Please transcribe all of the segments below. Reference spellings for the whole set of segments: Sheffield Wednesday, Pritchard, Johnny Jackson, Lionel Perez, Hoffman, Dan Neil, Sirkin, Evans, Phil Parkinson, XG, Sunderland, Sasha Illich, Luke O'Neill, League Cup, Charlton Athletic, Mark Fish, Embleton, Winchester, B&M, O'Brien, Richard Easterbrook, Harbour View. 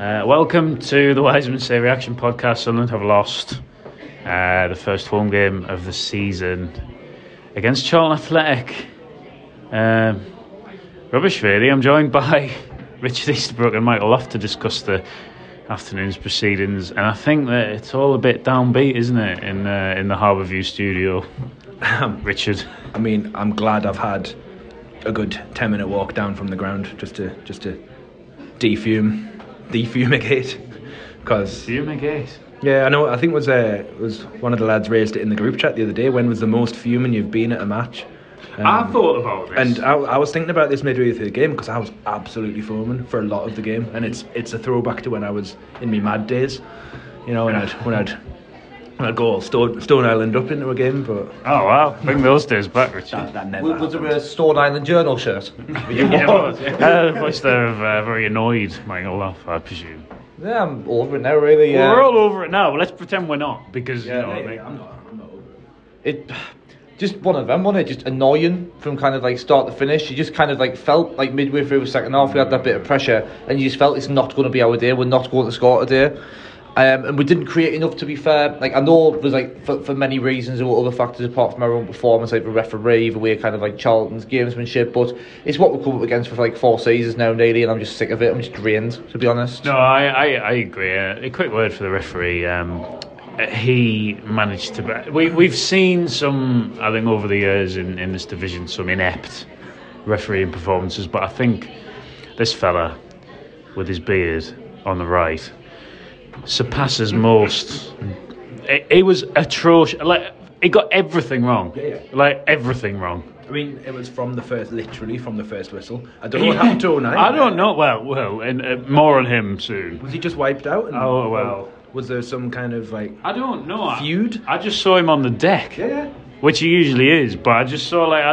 Welcome to the Wise Men Say Reaction Podcast. Sunderland have lost the first home game of the season against Charlton Athletic. Rubbish, really. I'm joined by Richard Easterbrook and Micky Lough to discuss the afternoon's proceedings, and I think that it's all a bit downbeat, isn't it, in the Harbour View studio? Richard, I mean, I'm glad I've had a good 10-minute walk down from the ground just to defumigate. Because fumigate. Yeah, I know. I think it was one of the lads raised it in the group chat the other day. When was the most fuming you've been at a match? I thought about this, and I was thinking about this midway through the game because I was absolutely foaming for a lot of the game, and it's a throwback to when I was in my mad days, you know, when I'd go all Stone Island up into a game. But oh wow, bring those days back, Richard. That never was there a Stone Island Journal shirt? Yeah, was. Must have very annoyed Micky Lough, I presume. Yeah, I'm over it now, really. Well, we're all over it now. Let's pretend we're not, because yeah, you know. Maybe, I'm not over it. Just one of them, wasn't it? Just annoying from kind of like start to finish. You just kind of like felt like midway through the second half we had that bit of pressure, and you just felt it's not going to be our day. We're not going to score today, and we didn't create enough. To be fair, like I know it was like for many reasons or other factors apart from our own performance, like the referee, the way kind of like Charlton's gamesmanship. But it's what we're coming up against for like 4 seasons now, nearly, and I'm just sick of it. I'm just drained, to be honest. No, I agree. A quick word for the referee. He managed to... We've seen some, I think, over the years in this division, some inept refereeing performances, but I think this fella with his beard on the right surpasses most. It was atrocious. Like, it got everything wrong. Yeah. Like, everything wrong. I mean, it was from the first whistle. I don't know what happened to O'Nien. I don't know. Well, and more on him soon. Was he just wiped out? Oh, well... Was there some kind of like... I don't know. Feud? I just saw him on the deck. Yeah. Which he usually is, but I just saw like...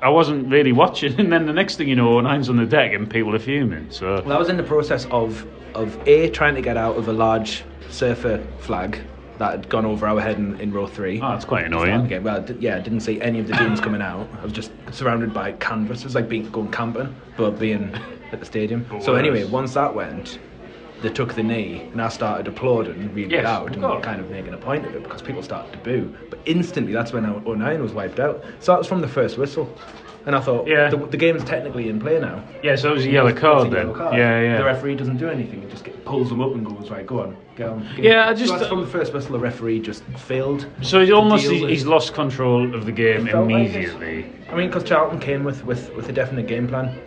I wasn't really watching, and then the next thing you know, O'Nien's on the deck and people are fuming. So. Well, I was in the process of trying to get out of a large surfer flag that had gone over our head in row 3. Oh, that's quite annoying. Well, I didn't see any of the dunes coming out. I was just surrounded by canvas. It was like going camping, but being at the stadium. So anyway, once that went... They took the knee, and I started applauding really loud and kind of making a point of it because people started to boo. But instantly, that's when O'Nien was wiped out. So that was from the first whistle, and I thought, the game's technically in play now. Yeah, so it was a yellow card then. Yeah. The referee doesn't do anything; he just pulls them up and goes, "Right, go on, go on." So that's from the first whistle, the referee just failed. So he's lost control of the game immediately. Like, I mean, because Charlton came with a definite game plan.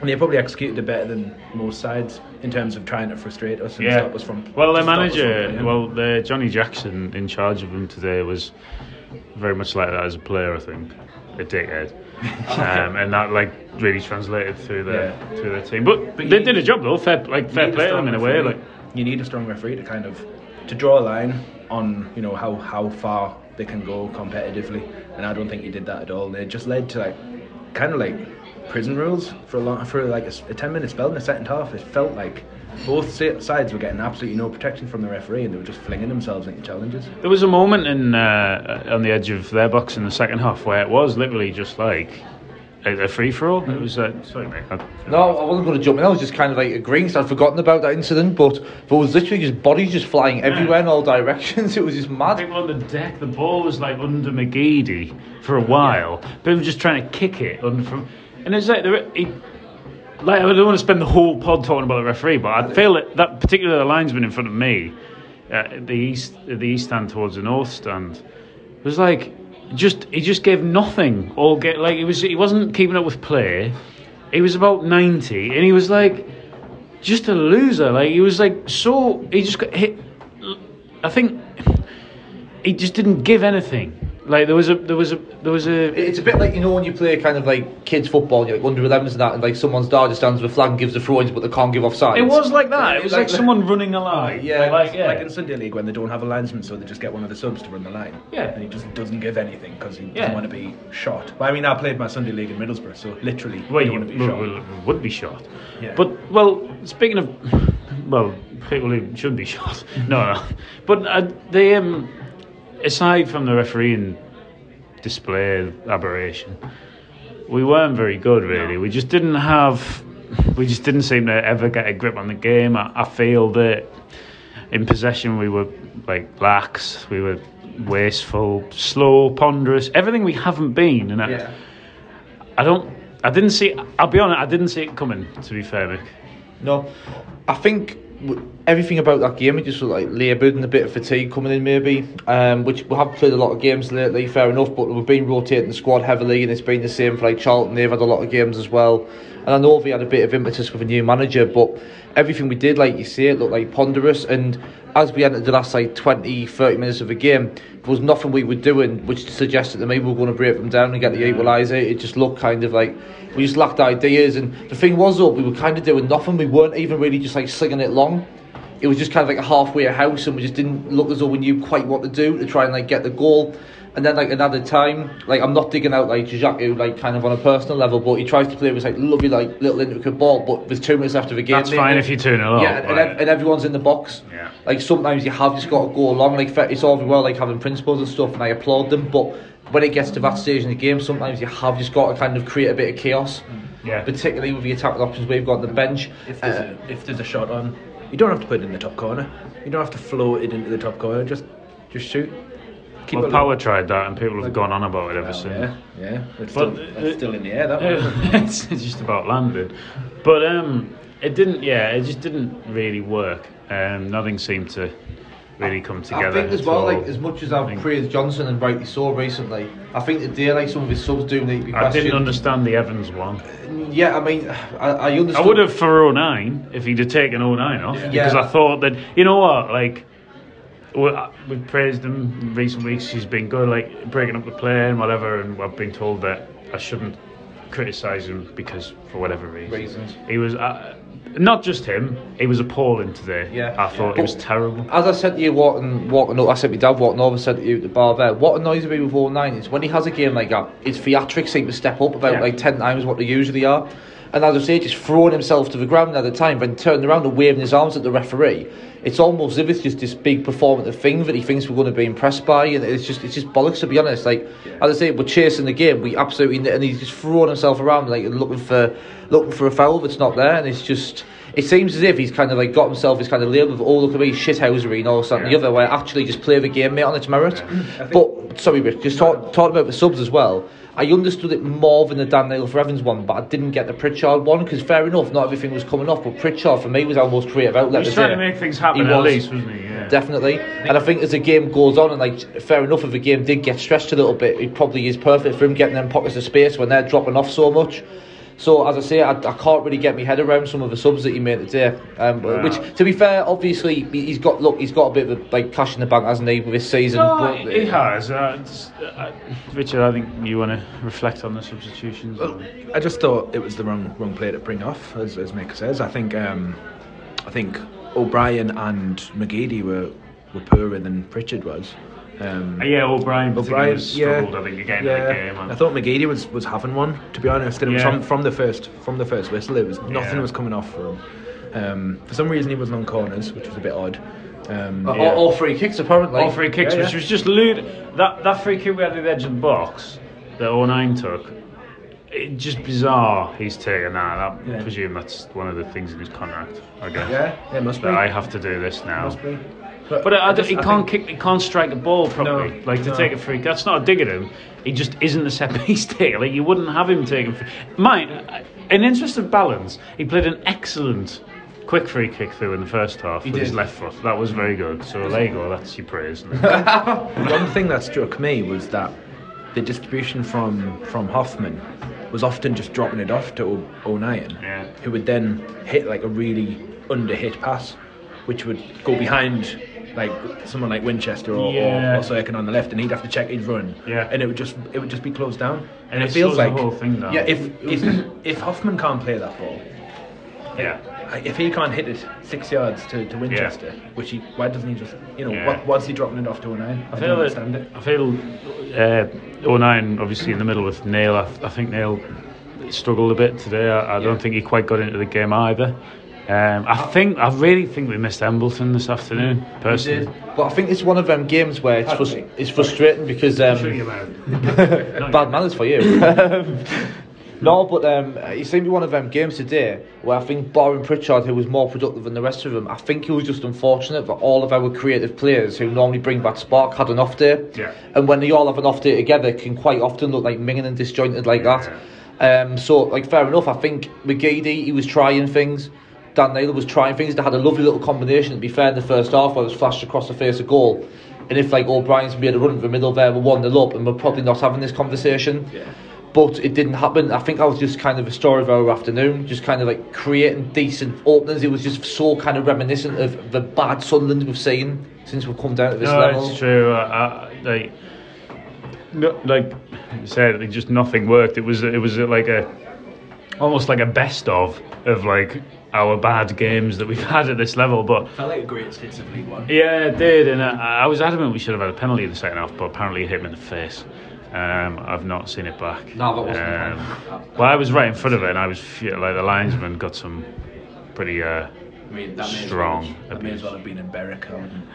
And they probably executed it better than most sides in terms of trying to frustrate us and stop us from... Well, their manager, Johnny Jackson in charge of them today was very much like that as a player, I think. A dickhead. And that like really translated through their team. But they did a job though, fair play to them in a way. Like, you need a strong referee to kind of... to draw a line on, you know, how far they can go competitively. And I don't think he did that at all. And it just led to like... kind of like... prison rules for a 10-minute spell in the second half. It felt like both sides were getting absolutely no protection from the referee, and they were just flinging themselves into challenges. There was a moment in on the edge of their box in the second half where it was literally just like a free for all. It was sorry, mate. I wasn't going to jump in. I was just kind of like agreeing because I'd forgotten about that incident. But it was literally just bodies just flying everywhere in all directions. It was just mad. People on the deck. The ball was like under McGeady for a while. People just trying to kick it from. And it's like, I don't want to spend the whole pod talking about the referee, but I feel that particular linesman in front of me, the east stand towards the north stand, was like, he just gave nothing. He wasn't keeping up with play. He was about 90, and he was like, just a loser. Like he was like he just got hit. I think he just didn't give anything. Like there was a. It's a bit like, you know, when you play kind of like kids football, and you're like under 11s and that, and like someone's dad just stands with a flag and gives the throw-ins, but they can't give offside. It was like that. It was like someone running a line. Yeah, like in Sunday League when they don't have a linesman, so they just get one of the subs to run the line. Yeah, and he just doesn't give anything because he doesn't want to be shot. But I mean, I played my Sunday League in Middlesbrough, so literally, well, you want to be shot. Well, would be shot. Yeah. But well, speaking of, well, people who should be shot. No. But they aside from the refereeing display aberration, we weren't very good, really. No. We just didn't seem to ever get a grip on the game. I feel that in possession we were like lax, we were wasteful, slow, ponderous, everything we haven't been. And I didn't see it coming, to be fair, Mick. No, I think everything about that game, it just was like laboured and a bit of fatigue coming in, maybe. Which we have played a lot of games lately, fair enough, but we've been rotating the squad heavily, and it's been the same for like Charlton. They've had a lot of games as well, and I know they had a bit of impetus with a new manager, but everything we did, like you say, it looked like ponderous. And as we entered the last like 20-30 minutes of the game, there was nothing we were doing which suggested that maybe we were going to break them down and get the equaliser. It just looked kind of like we just lacked ideas. And the thing was, though, we were kind of doing nothing. We weren't even really just like slinging it long. It was just kind of like a halfway house, and we just didn't look as though we knew quite what to do to try and like get the goal. And then like another time, like I'm not digging out like Jaxu, like kind of on a personal level, but he tries to play with like lovely like little intricate ball, but with 2 minutes left of the game. That's fine if you turn it off. Yeah, and everyone's in the box. Yeah. Like sometimes you have just got to go along. Like it's all very well like having principles and stuff, and I applaud them, but when it gets to that stage in the game, sometimes you have just got to kind of create a bit of chaos. Yeah. Particularly with the attacking options we've got on the bench. If there's a shot on, you don't have to put it in the top corner. You don't have to float it into the top corner. Just shoot. Well, Power tried that, and people have gone on about it ever since. Yeah. It's still in the air, that one. It's just about landed. But it just didn't really work. Nothing seemed to really come together. I think as well, like, as much as I've praised Johnson, and rightly so, recently, I think today, like, some of his subs do need to be questioned. I didn't understand the Evans one. Yeah, I mean, I understood. I would have for 09 if he'd have taken 09 off, because I thought that, you know what, like, we've praised him in recent weeks. He's been good, like breaking up the play and whatever, and I've been told that I shouldn't criticise him because for whatever reasons. He was not just him, he was appalling today. I thought it was terrible. As I said to you, I said to my dad walking over, I said to you at the bar there, what annoys me with 09 is when he has a game like that, his theatrics seem to step up about like 10 times what they usually are. And as I say, just throwing himself to the ground at the time, then turning around and waving his arms at the referee. It's almost as if it's just this big performative thing that he thinks we're going to be impressed by, and it's just bollocks, to be honest. Like, as I say, we're chasing the game, we absolutely, and he's just throwing himself around like looking for a foul that's not there, and it's just. It seems as if he's kind of like got himself this kind of label of, oh, look at me, shithousery and all that and the other, where actually just play the game, mate, on its merit. But, sorry, Rich, just talk about the subs as well. I understood it more than the Dan Neil for Evans one, but I didn't get the Pritchard one, because fair enough, not everything was coming off, but Pritchard for me was our most creative outlet. He was trying to make things happen at least, wasn't he? Yeah. Definitely. And I think as the game goes on, and like fair enough, if the game did get stretched a little bit, it probably is perfect for him getting them pockets of space when they're dropping off so much. So, as I say, I can't really get my head around some of the subs that he made today. Which, to be fair, obviously, he's got a bit of a, like, cash in the bank, hasn't he, with this season? No, but he has. Richard, I think you want to reflect on the substitutions. Well, I just thought it was the wrong player to bring off, as Mick says. I think O'Brien and McGeady were poorer than Pritchard was. O'Brien struggled, I think, again in the game. I thought McGeady was having one, to be honest. And from the first whistle, it was nothing was coming off for him. For some reason, he wasn't on corners, which was a bit odd. All free kicks, apparently. All free kicks, which was just lewd. That free kick we had at the edge of the box that O'Nien took, it's just bizarre he's taken that. I presume that's one of the things in his contract, I guess. Yeah, it must be. I have to do this now. Must be. But he can't strike a ball properly. Take a free. That's not a dig at him. He just isn't a set piece taker. Like, you wouldn't have him taking. In interest of balance, he played an excellent quick free kick through in the first half with his left foot. That was very good. So there you go. That's your praise. One thing that struck me was that the distribution from Hoffman was often just dropping it off to O'Nien, who would then hit like a really under hit pass, which would go behind like someone like Winchester or Sirkin on the left, and he'd have to check his run, and it would just be closed down. And it feels like the whole thing now. If Hoffman can't play that ball, if he can't hit it 6 yards to Winchester, which he, why doesn't he just, what's he dropping it off to O'Nien? I feel O'Nien obviously in the middle with Neil. I think Neil struggled a bit today. I don't think he quite got into the game either. I really think we missed Embleton this afternoon, personally. But I think it's one of them games where it's frustrating because bad manners for you. It seemed to be one of them games today where I think barring Pritchard, who was more productive than the rest of them, I think it was just unfortunate that all of our creative players who normally bring back spark had an off day. Yeah. And when they all have an off day together, it can quite often look like minging and disjointed like that. Fair enough. I think McGeady, he was trying things. Dan Neil was trying things. They had a lovely little combination, to be fair, in the first half where it was flashed across the face of goal. And if O'Brien's made a run for the middle there, we're 1-0 up and we're probably not having this conversation. Yeah. But it didn't happen. I think that was just kind of a story of our afternoon, just kind of like creating decent openings. It was just so kind of reminiscent of the bad Sunderland we've seen since we've come down to this level. No, it's true. Like you said, just nothing worked. It was like almost like a best of like our bad games that we've had at this level, but felt like the greatest hits of League One. Yeah, it did, and I was adamant we should have had a penalty in the second half, but apparently it hit him in the face. I've not seen it back. No, that wasn't. Well, I was right in front of it, and I was like the linesman got some pretty. That strong. That may as well have been in Berwick.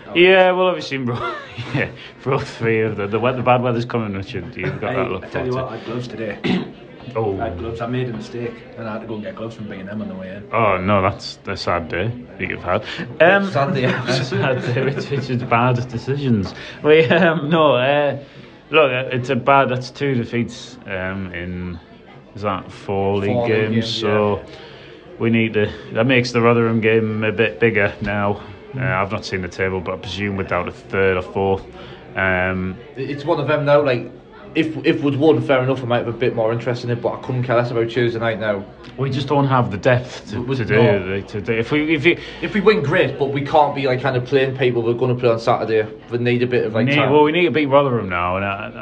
Obviously, bro, three of the bad weather's coming, Richard. You've got that look. I tell you what, I had gloves today. I had gloves. I made a mistake, and I had to go and get gloves from B&M on the way in. Oh no, that's a sad day you've had. Sad day. Sad day. Richard's bad decisions. It's a bad. That's 2 defeats in. Is that 4 league games? So. Yeah. We need that makes the Rotherham game a bit bigger now. I've not seen the table, but I presume we're down to 3rd or 4th. It's one of them now. Like if we'd won, fair enough, I might have a bit more interest in it. But I couldn't care less about Tuesday night now. We just don't have the depth to do. If we win, great, but we can't be like kind of playing people we're going to play on Saturday. We need a bit of time. Well, we need to beat Rotherham now, and I'm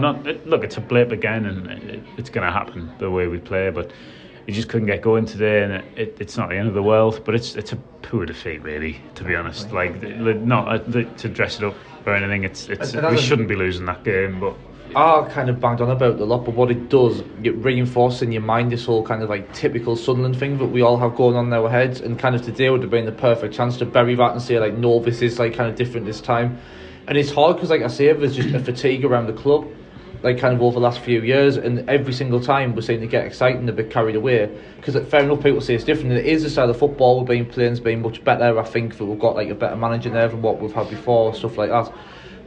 not. Look, it's a blip again, and it's going to happen the way we play, but. You just couldn't get going today, and it's not the end of the world, but it's a poor defeat, really, to be honest. Like, to dress it up or anything, we shouldn't be losing that game. But I kind of banged on about the lot, but what it does, it reinforces in your mind this whole kind of like typical Sunderland thing that we all have going on in our heads, and kind of today would have been the perfect chance to bury that and say like, no, this is like kind of different this time. And it's hard because, like I say, there's just a fatigue around the club. Like kind of over the last few years, and every single time we're seeing they get excited and a bit carried away, because like, fair enough, people say it's different, and it is the style of football we've been playing has been much better. I think that we've got like a better manager there than what we've had before, stuff like that.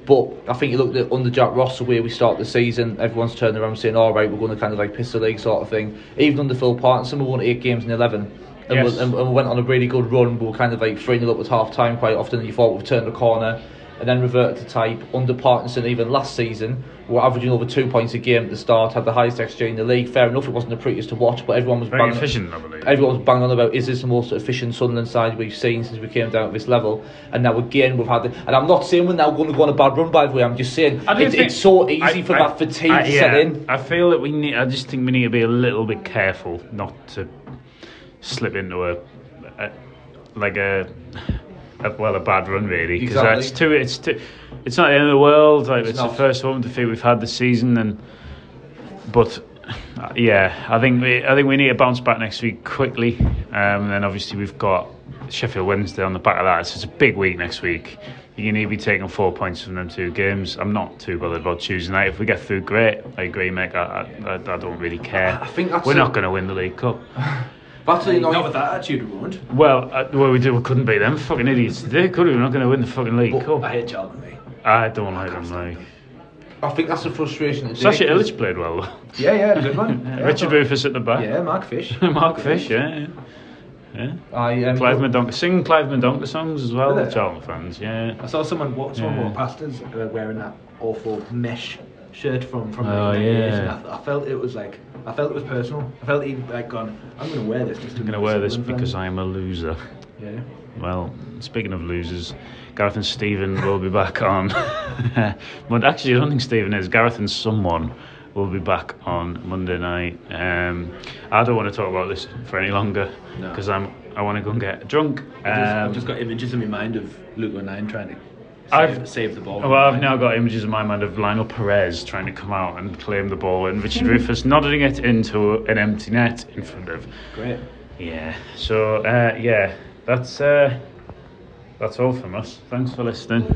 But I think you look at under Jack Ross, the way we start the season, everyone's turning around saying, alright, we're going to kind of like piss the league sort of thing. Even under Phil Parkinson, we won 8 games in 11. Yes. And we went on a really good run. We were kind of like 3-0 up at half time quite often, and you thought we've turned the corner. And then reverted to type under Parkinson. Even last season, we were averaging over 2 points a game at the start, had the highest XG in the league. Fair enough, it wasn't the prettiest to watch, but everyone was banging on about, is this the most efficient Sunderland side we've seen since we came down to this level? And now again, we've had and I'm not saying we're now going to go on a bad run, by the way, I'm just saying it's so easy for that fatigue to set in. I feel that I just think we need to be a little bit careful not to slip into a bad run, really, because it's not the end of the world. Like, it's the first home defeat we've had this season, I think we need to bounce back next week quickly. And then obviously we've got Sheffield Wednesday on the back of that. So it's a big week next week. You need to be taking 4 points from them 2 games. I'm not too bothered about Tuesday night. If we get through, great. I agree, Mick. I don't really care. I think we're not going to win the League Cup. Not with that attitude, we won't. Well, we couldn't beat them fucking idiots today, could we? We're not going to win the fucking League Cup. I hate Charlton, mate. I don't like them, mate. I think that's the frustration. Sasha Illich played well, though. Yeah, good man. Richard Rufus at the back. Yeah, Mark Fish. Yeah. Clive Mendonca songs as well, the Charlton fans, yeah. I saw someone walk past us wearing that awful mesh shirt from the years, and I felt it was personal. I felt he'd gone, I'm going to wear this because I'm a loser. Yeah, Well, speaking of losers, Gareth and Stephen will be back on. But actually, I don't think Stephen is. Gareth and someone will be back on Monday night. I don't want to talk about this for any longer because I want to go and get drunk. I've just got images in my mind of Luke O'Neill trying to save the ball. Well, I've now got images in my mind of Lionel Perez trying to come out and claim the ball, and Richard Rufus nodding it into an empty net in front of. Great. Yeah. So that's all from us. Thanks for listening.